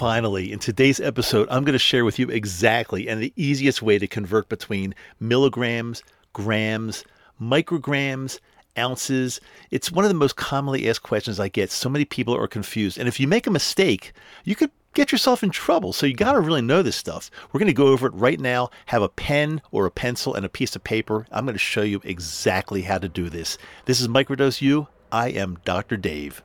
finally, in today's episode, I'm going to share with you exactly and the easiest way to convert between milligrams, grams, micrograms, ounces. It's one of the most commonly asked questions I get. So many people are confused. And if you make a mistake, you could get yourself in trouble. So you got to really know this stuff. We're going to go over it right now. Have a pen or a pencil and a piece of paper. I'm going to show you exactly how to do this. This is Microdose U. I am Dr. Dave.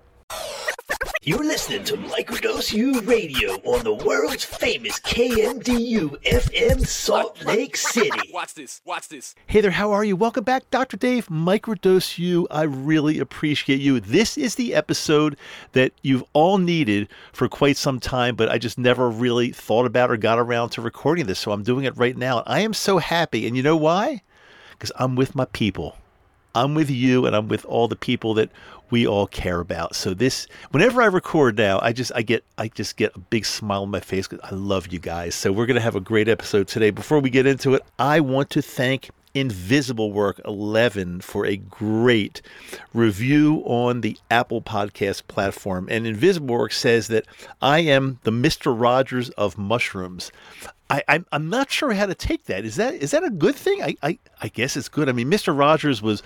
You're listening to Microdose U Radio on the world's famous KMDU-FM Salt Lake City. Watch this, watch this. Hey there, how are you? Welcome back, Dr. Dave, Microdose U. I really appreciate you. This is the episode that you've all needed for quite some time, but I just never really thought about or got around to recording this, so I'm doing it right now. And I am so happy, and you know why? Because I'm with my people. I'm with you and I'm with all the people that we all care about. So this, whenever I record now, I just get a big smile on my face because I love you guys. So we're going to have a great episode today. Before we get into it, I want to thank Invisible Work 11 for a great review on the Apple Podcast platform. And Invisible Work says that I am the Mr. Rogers of mushrooms. I'm not sure how to take that. Is that a good thing? I guess it's good. I mean, Mr. Rogers was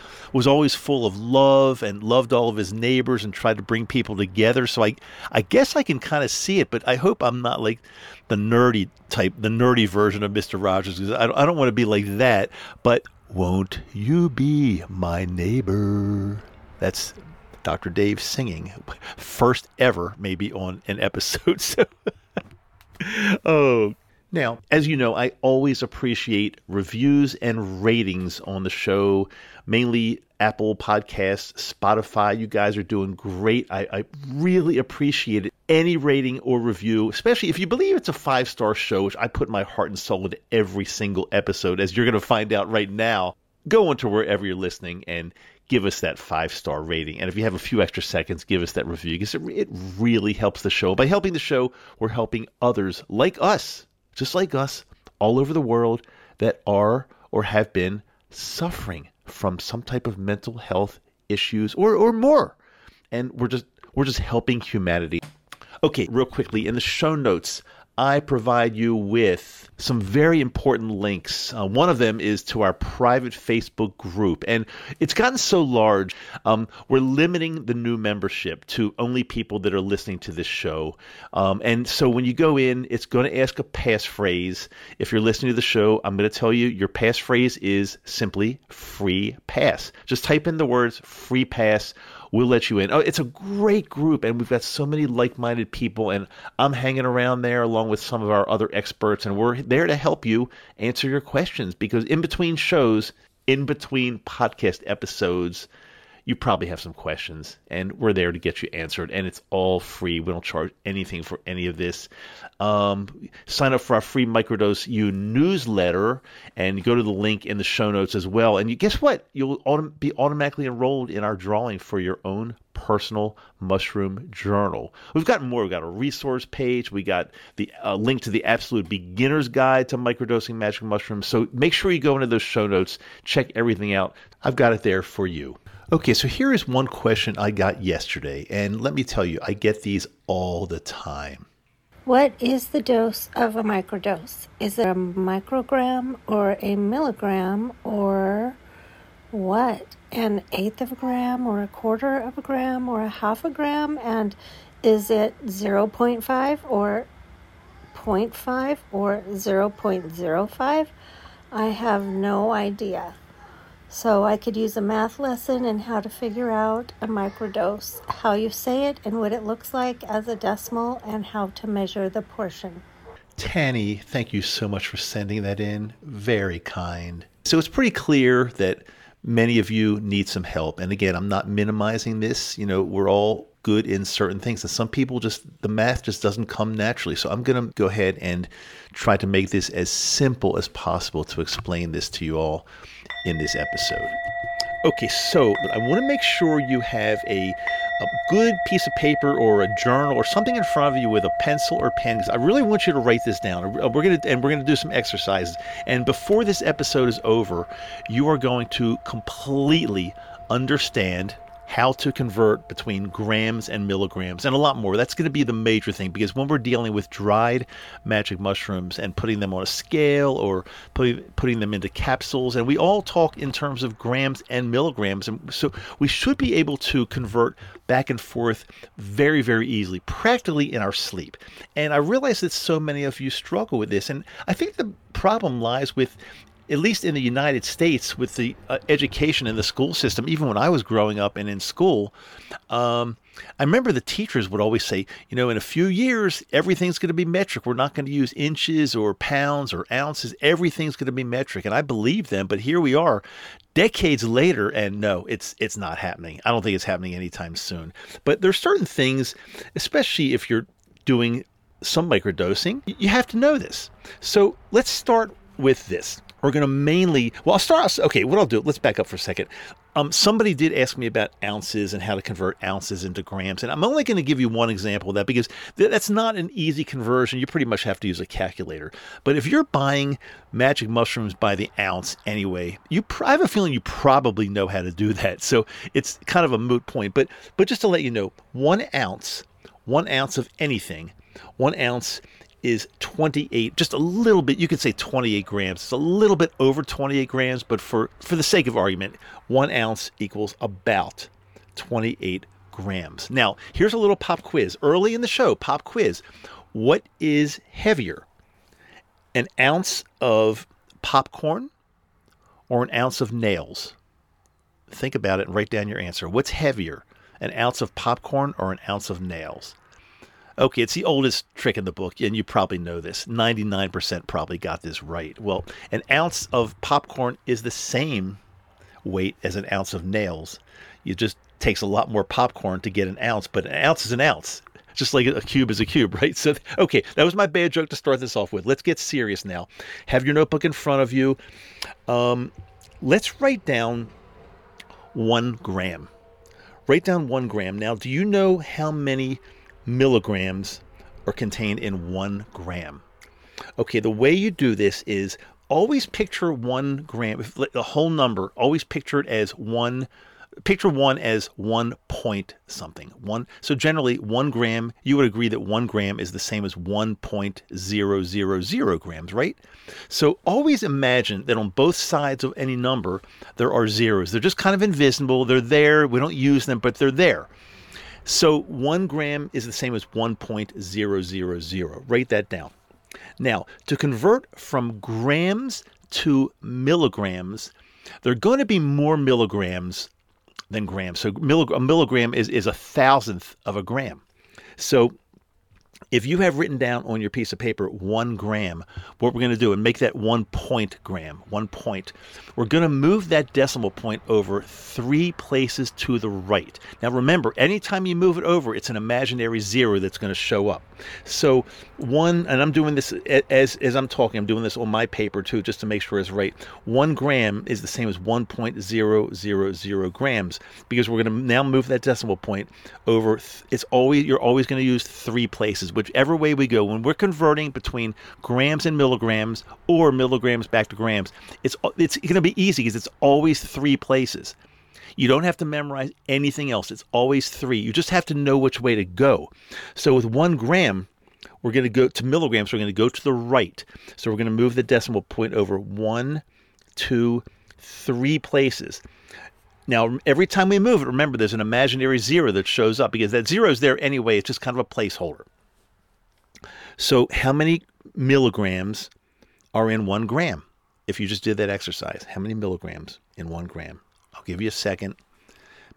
always full of love and loved all of his neighbors and tried to bring people together. So I guess I can kind of see it, but I hope I'm not like the nerdy version of Mr. Rogers, because I don't want to be like that. But won't you be my neighbor? That's Dr. Dave singing, first ever, maybe on an episode. So oh. Now, as you know, I always appreciate reviews and ratings on the show, mainly Apple Podcasts, Spotify. You guys are doing great. I really appreciate it. Any rating or review, especially if you believe it's a 5-star show, which I put my heart and soul into every single episode, as you're going to find out right now. Go onto wherever you're listening and give us that 5-star rating. And if you have a few extra seconds, give us that review, because it really helps the show. By helping the show, we're helping others like us. Just like us, all over the world, that are or have been suffering from some type of mental health issues or more. And we're just helping humanity. Okay, real quickly, in the show notes, I provide you with some very important links. One of them is to our private Facebook group. And it's gotten so large, we're limiting the new membership to only people that are listening to this show. And so when you go in, it's going to ask a passphrase. If you're listening to the show, I'm going to tell you your passphrase is simply free pass. Just type in the words free pass. We'll let you in. Oh, it's a great group, and we've got so many like-minded people, and I'm hanging around there along with some of our other experts, and we're there to help you answer your questions, because in between shows, in between podcast episodes, you probably have some questions, and we're there to get you answered, and it's all free. We don't charge anything for any of this. Sign up for our free Microdose U newsletter, and go to the link in the show notes as well. And you, guess what? You'll be automatically enrolled in our drawing for your own personal mushroom journal. We've got more. We've got a resource page. We got the link to the absolute beginner's guide to microdosing magic mushrooms. So make sure you go into those show notes. Check everything out. I've got it there for you. Okay, so here is one question I got yesterday, and let me tell you, I get these all the time. What is the dose of a microdose? Is it a microgram or a milligram or what? An eighth of a gram or a quarter of a gram or a half a gram? And is it 0.5 or 0.5 or 0.05? I have no idea. So I could use a math lesson in how to figure out a microdose, how you say it and what it looks like as a decimal, and how to measure the portion. Tanny, thank you so much for sending that in. Very kind. So it's pretty clear that many of you need some help. And again, I'm not minimizing this. You know, we're all good in certain things. And some people just, the math just doesn't come naturally. So I'm going to go ahead and try to make this as simple as possible to explain this to you all in this episode. Okay, so I want to make sure you have a good piece of paper or a journal or something in front of you with a pencil or pen, because I really want you to write this down. We're going to do some exercises. And before this episode is over, you are going to completely understand how to convert between grams and milligrams and a lot more. That's going to be the major thing, because when we're dealing with dried magic mushrooms and putting them on a scale or putting them into capsules, and we all talk in terms of grams and milligrams, and so we should be able to convert back and forth very, very easily, practically in our sleep. And I realize that so many of you struggle with this, and I think the problem lies with, at least in the United States, with the education in the school system. Even when I was growing up and in school, I remember the teachers would always say, you know, in a few years, everything's going to be metric. We're not going to use inches or pounds or ounces. Everything's going to be metric. And I believed them, but here we are decades later, and no, it's not happening. I don't think it's happening anytime soon. But there's certain things, especially if you're doing some microdosing, you have to know this. So let's start with this. We're going to mainly, well, I'll start off, okay, what I'll do, let's back up for a second. Somebody did ask me about ounces and how to convert ounces into grams. And I'm only going to give you one example of that, because that's not an easy conversion. You pretty much have to use a calculator. But if you're buying magic mushrooms by the ounce anyway, I have a feeling you probably know how to do that. So it's kind of a moot point. But just to let you know, 1 ounce, 1 ounce of anything, 1 ounce is 28, just a little bit, you could say 28 grams. It's a little bit over 28 grams, but for the sake of argument, 1 ounce equals about 28 grams. Now, here's a little pop quiz. Early in the show, pop quiz. What is heavier, an ounce of popcorn or an ounce of nails? Think about it and write down your answer. What's heavier, an ounce of popcorn or an ounce of nails? Okay, it's the oldest trick in the book, and you probably know this. 99% probably got this right. Well, an ounce of popcorn is the same weight as an ounce of nails. It just takes a lot more popcorn to get an ounce, but an ounce is an ounce. Just like a cube is a cube, right? So, okay, that was my bad joke to start this off with. Let's get serious now. Have your notebook in front of you. Let's write down 1 gram. Write down 1 gram. Now, do you know how many milligrams are contained in 1 gram? Okay, the way you do this is always picture 1 gram, the whole number, always picture it as one, picture one as 1 point something. One. So generally 1 gram, you would agree that 1 gram is the same as 1.000 grams, right? So always imagine that on both sides of any number, there are zeros. They're just kind of invisible. They're there. We don't use them, but they're there. So 1 gram is the same as 1.000. Write that down. Now, to convert from grams to milligrams, there are going to be more milligrams than grams. So a milligram is 1,000th of a gram. So if you have written down on your piece of paper 1 gram, what we're going to do and make that 1 point gram, 1 point, we're going to move that decimal point over 3 places to the right. Now remember, anytime you move it over, it's an imaginary zero that's going to show up. So one, and I'm doing this as I'm talking, I'm doing this on my paper too, just to make sure it's right. 1 gram is the same as 1.000 grams, because we're going to now move that decimal point over. You're always going to use 3 places. Whichever way we go, when we're converting between grams and milligrams or milligrams back to grams, it's going to be easy because it's always 3 places. You don't have to memorize anything else. It's always 3. You just have to know which way to go. So with 1 gram, we're going to go to milligrams. We're going to go to the right. So we're going to move the decimal point over 1, 2, 3 places. Now, every time we move it, remember, there's an imaginary zero that shows up because that zero is there anyway. It's just kind of a placeholder. So how many milligrams are in 1 gram? If you just did that exercise, how many milligrams in 1 gram? I'll give you a second.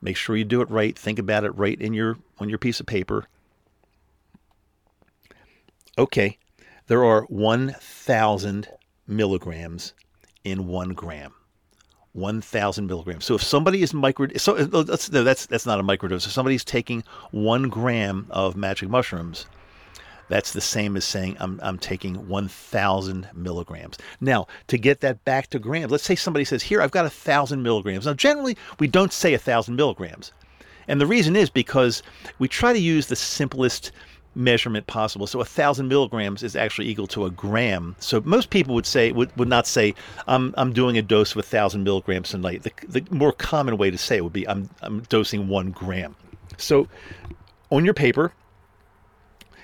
Make sure you do it right. Think about it right on your piece of paper. Okay, there are 1,000 milligrams in 1 gram. 1,000 milligrams. So if somebody is that's not a microdose. If somebody's taking 1 gram of magic mushrooms, that's the same as saying I'm taking 1,000 milligrams. Now, to get that back to grams, let's say somebody says, here, I've got 1,000 milligrams. Now, generally, we don't say 1,000 milligrams. And the reason is because we try to use the simplest measurement possible. So 1,000 milligrams is actually equal to a gram. So most people would say would not say I'm doing a dose of 1,000 milligrams tonight. The more common way to say it would be I'm dosing 1 gram. So on your paper,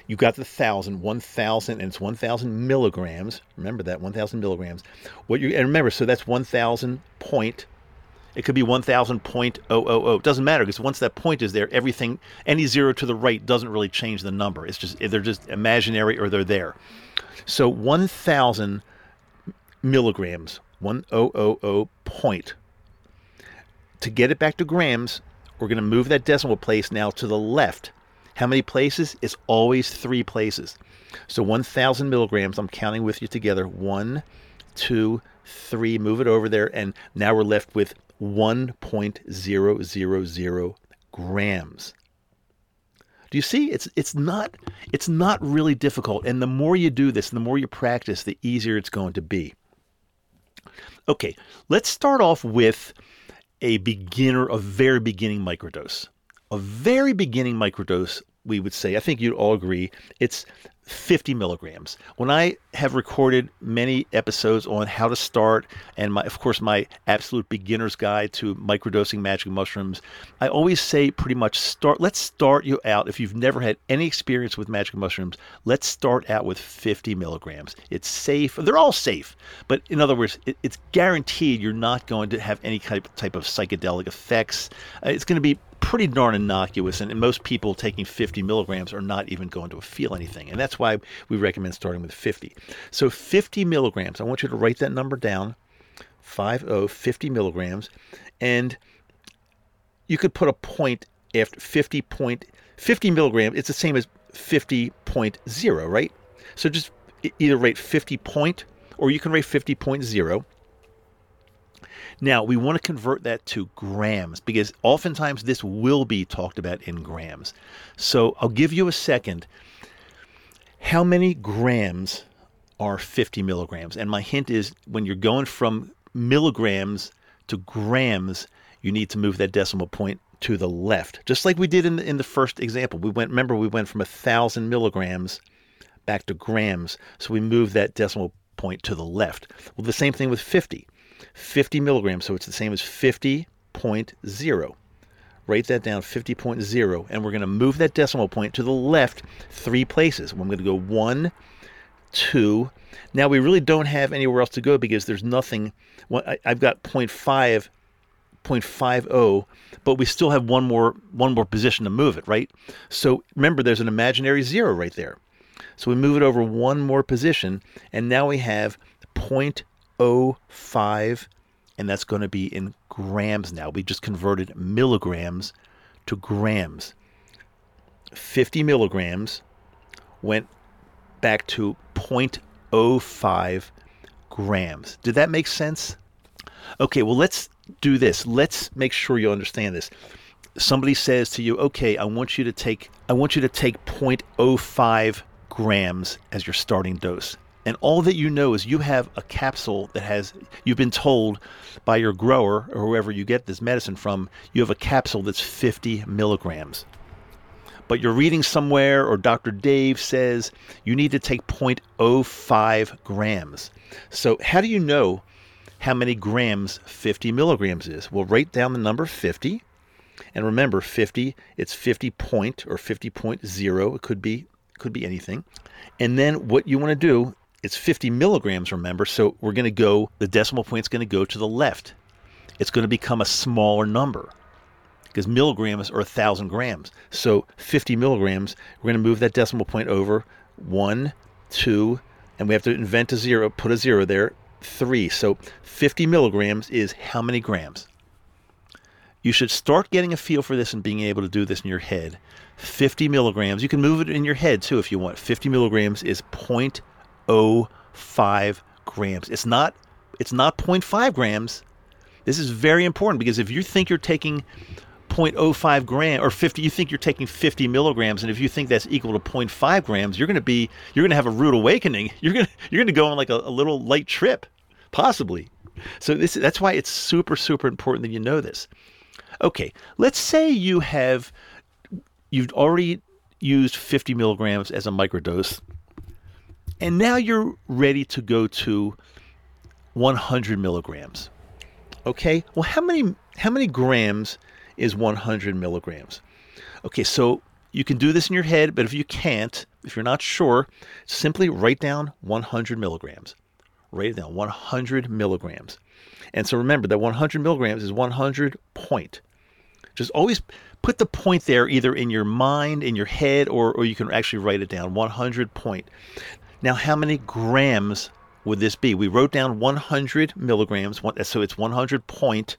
you got the 1,000, and it's 1,000 milligrams. Remember that 1,000 milligrams. So that's 1,000 point. It could be 1,000.000. It doesn't matter, because once that point is there, everything, any zero to the right doesn't really change the number. It's just, they're just imaginary or they're there. So 1,000 milligrams, 1,000 point. To get it back to grams, we're going to move that decimal place now to the left. How many places? It's always 3 places. So 1,000 milligrams, I'm counting with you together. 1, 2, 3, move it over there, and now we're left with 1.000 grams. Do you see? It's not really difficult, and the more you do this, the more you practice, the easier it's going to be. Okay, let's start off with a very beginning microdose. A very beginning microdose, we would say, I think you'd all agree, it's 50 milligrams. When I have recorded many episodes on how to start, and my absolute beginner's guide to microdosing magic mushrooms, I always say pretty much let's start you out. If you've never had any experience with magic mushrooms, let's start out with 50 milligrams. It's safe. They're all safe. But in other words, it's guaranteed you're not going to have any type of psychedelic effects. It's going to be pretty darn innocuous, and most people taking 50 milligrams are not even going to feel anything, and that's why we recommend starting with 50. So 50 milligrams, I want you to write that number down, 50 milligrams, and you could put a point after 50 milligrams. It's the same as 50.0, right? So just either write 50 point, or you can write 50.0. Now, we want to convert that to grams, because oftentimes this will be talked about in grams. So I'll give you a second. How many grams are 50 milligrams? And my hint is, when you're going from milligrams to grams, you need to move that decimal point to the left, just like we did in the first example. We went from 1,000 milligrams back to grams, so we moved that decimal point to the left. Well, the same thing with 50 milligrams, so it's the same as 50.0. Write that down, 50.0, and we're going to move that decimal point to the left 3 places. I'm going to go 1, 2. Now, we really don't have anywhere else to go, because there's nothing. I've got 0.5, 0.50, but we still have one more position to move it, right? So remember, there's an imaginary zero right there. So we move it over one more position, and now we have 0.05, and that's going to be in grams now. We just converted milligrams to grams. 50 milligrams went back to 0.05 grams. Did that make sense? Okay, well, let's do this. Let's make sure you understand this. Somebody says to you, okay, I want you to take 0.05 grams as your starting dose. And all that you know is you have a capsule that has, you've been told by your grower or whoever you get this medicine from, you have a capsule that's 50 milligrams. But you're reading somewhere, or Dr. Dave says you need to take 0.05 grams. So how do you know how many grams 50 milligrams is? Well, write down the number 50. And remember, 50, it's 50 point or 50.0. It could be anything. And then what you want to do, it's 50 milligrams, remember, so we're going to go, the decimal point's going to go to the left. It's going to become a smaller number, because milligrams are 1,000 grams. So 50 milligrams, we're going to move that decimal point over 1, 2, and we have to invent a zero, put a zero there, 3. So 50 milligrams is how many grams? You should start getting a feel for this and being able to do this in your head. 50 milligrams, you can move it in your head too if you want. 50 milligrams is 0.05 grams. It's not 0.5 grams. This is very important, because if you think you're taking 0.05 grams or 50, you think you're taking 50 milligrams, and if you think that's equal to 0.5 grams, you're going to have a rude awakening. You're going to go on like a little light trip, possibly. So that's why it's super, super important that you know this. Okay, let's say you've already used 50 milligrams as a microdose. And now you're ready to go to 100 milligrams. Okay, well, how many grams is 100 milligrams? Okay, so you can do this in your head, but if you can't, if you're not sure, simply write down 100 milligrams. Write it down, 100 milligrams. And so remember that 100 milligrams is 100 point. Just always put the point there either in your mind, in your head, or you can actually write it down, 100 point. Now, how many grams would this be? We wrote down 100 milligrams, so it's 100 point.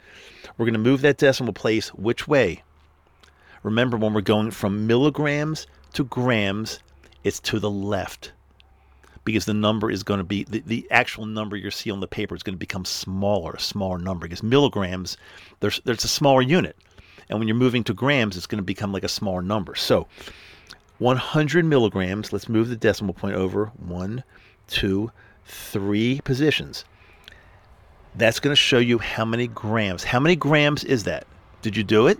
We're going to move that decimal place which way? Remember, when we're going from milligrams to grams, it's to the left, because the number is going to be, the actual number you see on the paper is going to become smaller number, because milligrams, there's a smaller unit. And when you're moving to grams, it's going to become like a smaller number. So 100 milligrams, let's move the decimal point over 1, 2, 3 positions. That's going to show you how many grams. How many grams is that? Did you do it?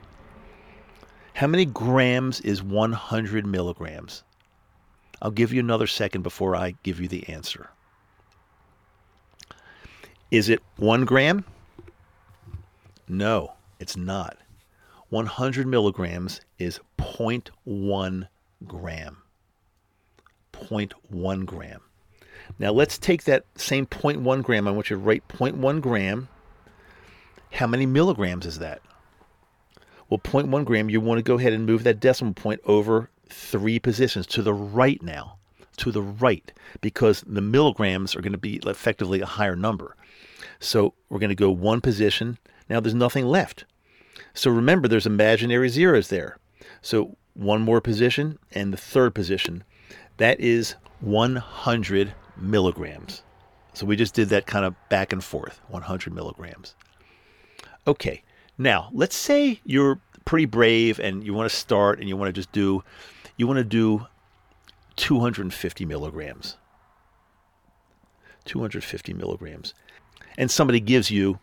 How many grams is 100 milligrams? I'll give you another second before I give you the answer. Is it 1 gram? No, it's not. 100 milligrams is 0.1 gram. 0.1 gram. Now let's take that same 0.1 gram. I want you to write 0.1 gram. How many milligrams is that? Well, 0.1 gram, you want to go ahead and move that decimal point over 3 positions to the right now, to the right, because the milligrams are going to be effectively a higher number. So we're going to go 1 position. Now there's nothing left. So remember, there's imaginary zeros there. So 1 more position and the 3rd position. That is 100 milligrams. So we just did that kind of back and forth, 100 milligrams. Okay, now let's say you're pretty brave and you want to start and you want to do 250 milligrams. 250 milligrams. And somebody gives you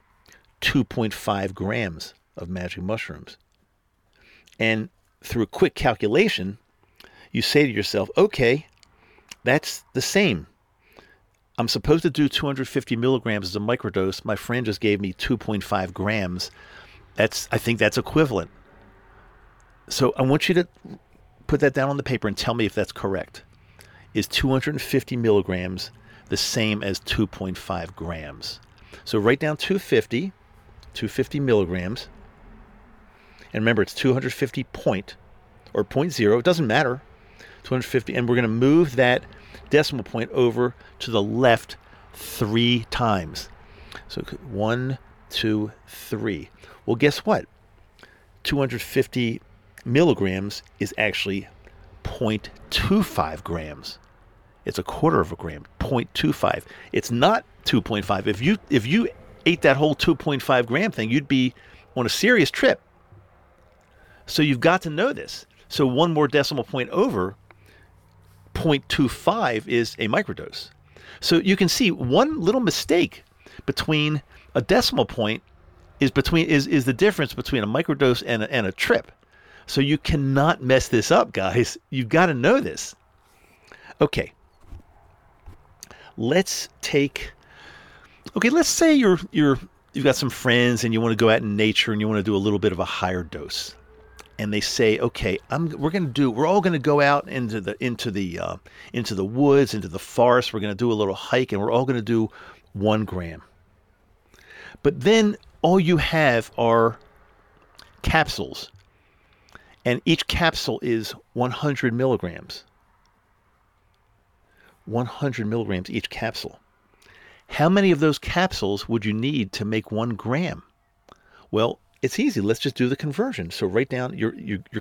2.5 grams of magic mushrooms. And through a quick calculation, you say to yourself, okay, that's the same. I'm supposed to do 250 milligrams as a microdose. My friend just gave me 2.5 grams. I think that's equivalent. So I want you to put that down on the paper and tell me if that's correct. Is 250 milligrams the same as 2.5 grams? So write down 250 milligrams. And remember, it's 250 point, or 0.0, it doesn't matter. 250, and we're going to move that decimal point over to the left 3 times. So 1, 2, 3. Well, guess what? 250 milligrams is actually 0.25 grams. It's a quarter of a gram, 0.25. It's not 2.5. If you ate that whole 2.5 gram thing, you'd be on a serious trip. So you've got to know this. So 1 more decimal point over 0.25 is a microdose. So you can see one little mistake between a decimal point is the difference between a microdose and a trip. So you cannot mess this up, guys. You've got to know this. Okay. Let's say you've got some friends and you want to go out in nature and you want to do a little bit of a higher dose. And they say, okay, we're all going to go out into the woods, into the forest. We're going to do a little hike, and we're all going to do 1 gram. But then all you have are capsules, and each capsule is 100 milligrams. 100 milligrams each capsule. How many of those capsules would you need to make 1 gram? Well, it's easy. Let's just do the conversion. So write down your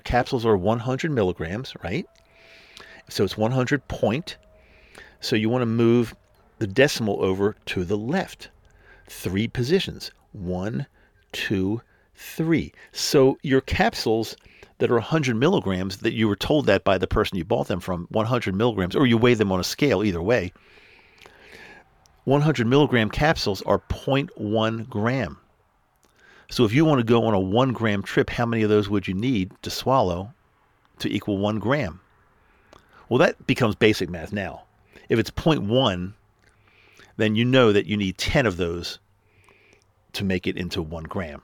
capsules are 100 milligrams, right? So it's 100 point. So you want to move the decimal over to the left. 3 positions. 1, 2, 3. So your capsules that are 100 milligrams, that you were told that by the person you bought them from, 100 milligrams, or you weigh them on a scale, either way. 100 milligram capsules are 0.1 gram. So if you want to go on a 1 gram trip, how many of those would you need to swallow to equal 1 gram? Well, that becomes basic math now. If it's 0.1, then you know that you need 10 of those to make it into 1 gram.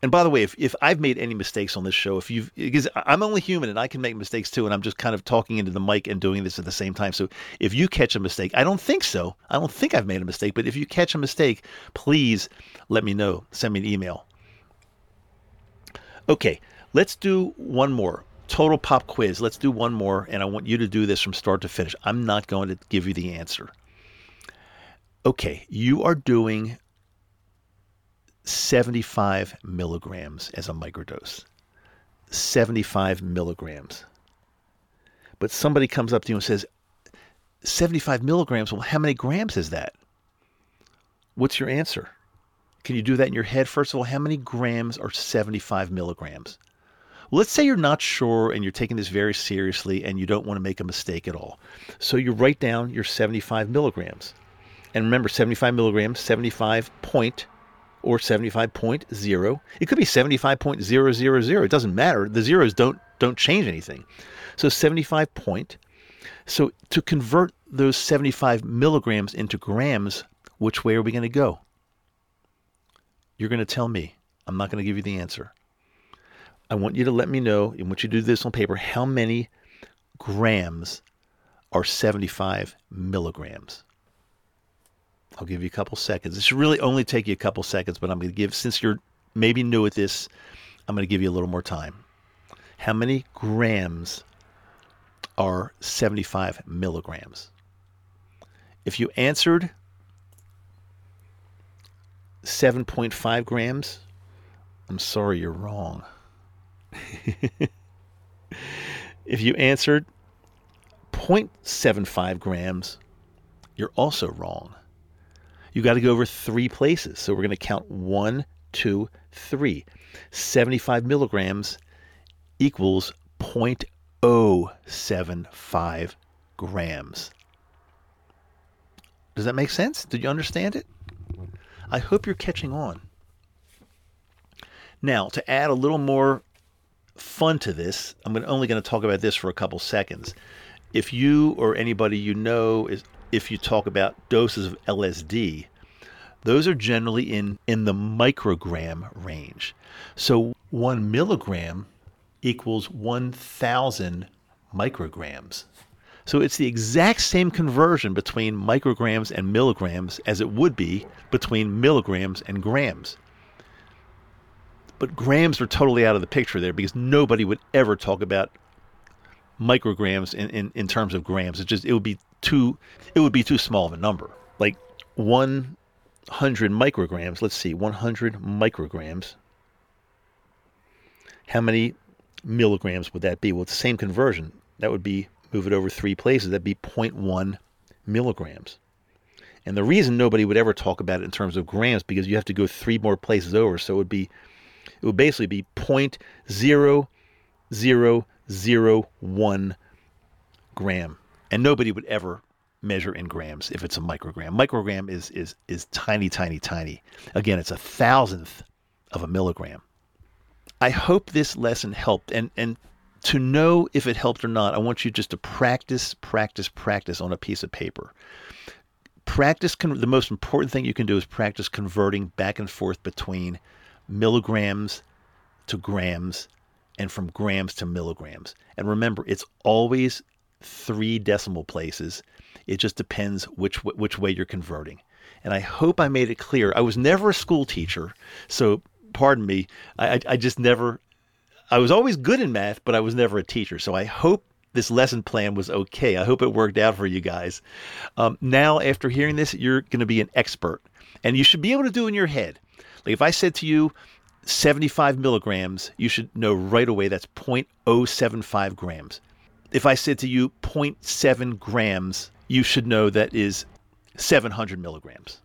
And by the way, if I've made any mistakes on this show, because I'm only human and I can make mistakes too, and I'm just kind of talking into the mic and doing this at the same time. So if you catch a mistake, I don't think so. I don't think I've made a mistake, but if you catch a mistake, please let me know. Send me an email. Okay, let's do one more. Total pop quiz. Let's do one more, and I want you to do this from start to finish. I'm not going to give you the answer. Okay, you are doing 75 milligrams as a microdose. 75 milligrams. But somebody comes up to you and says, 75 milligrams, well, how many grams is that? What's your answer? Can you do that in your head? First of all, how many grams are 75 milligrams? Well, let's say you're not sure and you're taking this very seriously and you don't want to make a mistake at all. So you write down your 75 milligrams. And remember, 75 milligrams, 75 point or 75.0. It could be 75.000. It doesn't matter. The zeros don't change anything. So 75 point. So to convert those 75 milligrams into grams, which way are we going to go? You're going to tell me. I'm not going to give you the answer. I want you to let me know, and once you do this on paper, how many grams are 75 milligrams? I'll give you a couple seconds. It should really only take you a couple seconds, but I'm going to give, since you're maybe new at this, I'm going to give you a little more time. How many grams are 75 milligrams? If you answered 7.5 grams, I'm sorry, you're wrong. If you answered 0.75 grams, you're also wrong. You got to go over three places. So we're going to count 1, 2, 3. 75 milligrams equals 0.075 grams. Does that make sense? Did you understand it? I hope you're catching on. Now, to add a little more fun to this, I'm only going to talk about this for a couple seconds. If you or anybody you know is, if you talk about doses of LSD, those are generally in the microgram range. So 1 milligram equals 1,000 micrograms. So it's the exact same conversion between micrograms and milligrams as it would be between milligrams and grams. But grams are totally out of the picture there because nobody would ever talk about micrograms in terms of grams. It would be too small of a number. Like 100 micrograms. Let's see, 100 micrograms. How many milligrams would that be? Well, it's the same conversion. That would be, move it over three places. That'd be 0.1 milligrams. And the reason nobody would ever talk about it in terms of grams because you have to go three more places over. So it would basically be 0.0001 gram. And nobody would ever measure in grams if it's a microgram. Microgram is tiny, tiny, tiny. Again, it's 1,000th of a milligram. I hope this lesson helped. And to know if it helped or not, I want you just to practice on a piece of paper. The most important thing you can do is practice converting back and forth between milligrams to grams and from grams to milligrams. And remember, it's always 3 decimal places. It just depends which way you're converting. And I hope I made it clear. I was never a school teacher, so pardon me. I was always good in math, but I was never a teacher. So I hope this lesson plan was okay. I hope it worked out for you guys. Now, after hearing this, you're going to be an expert. And you should be able to do in your head. Like if I said to you, 75 milligrams, you should know right away that's 0.075 grams. If I said to you 0.7 grams, you should know that is 700 milligrams.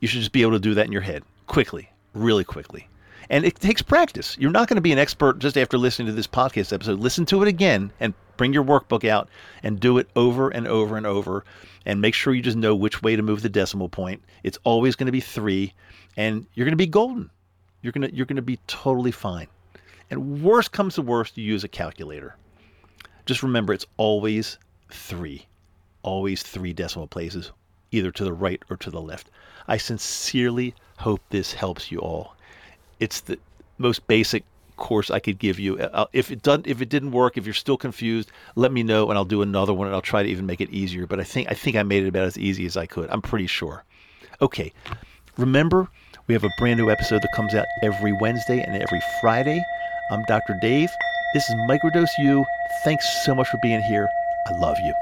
You should just be able to do that in your head quickly, really quickly. And it takes practice. You're not going to be an expert just after listening to this podcast episode. Listen to it again and bring your workbook out and do it over and over and over. And make sure you just know which way to move the decimal point. It's always going to be 3, and you're going to be golden. You're going to be totally fine. And worst comes to worst, you use a calculator. Just remember, it's always three decimal places, either to the right or to the left. I sincerely hope this helps you all. It's the most basic course I could give you. If it didn't work, if you're still confused, let me know and I'll do another one and I'll try to even make it easier. But I think I made it about as easy as I could. I'm pretty sure. Okay. Remember, we have a brand new episode that comes out every Wednesday and every Friday. I'm Dr. Dave. This is Microdose U. Thanks so much for being here. I love you.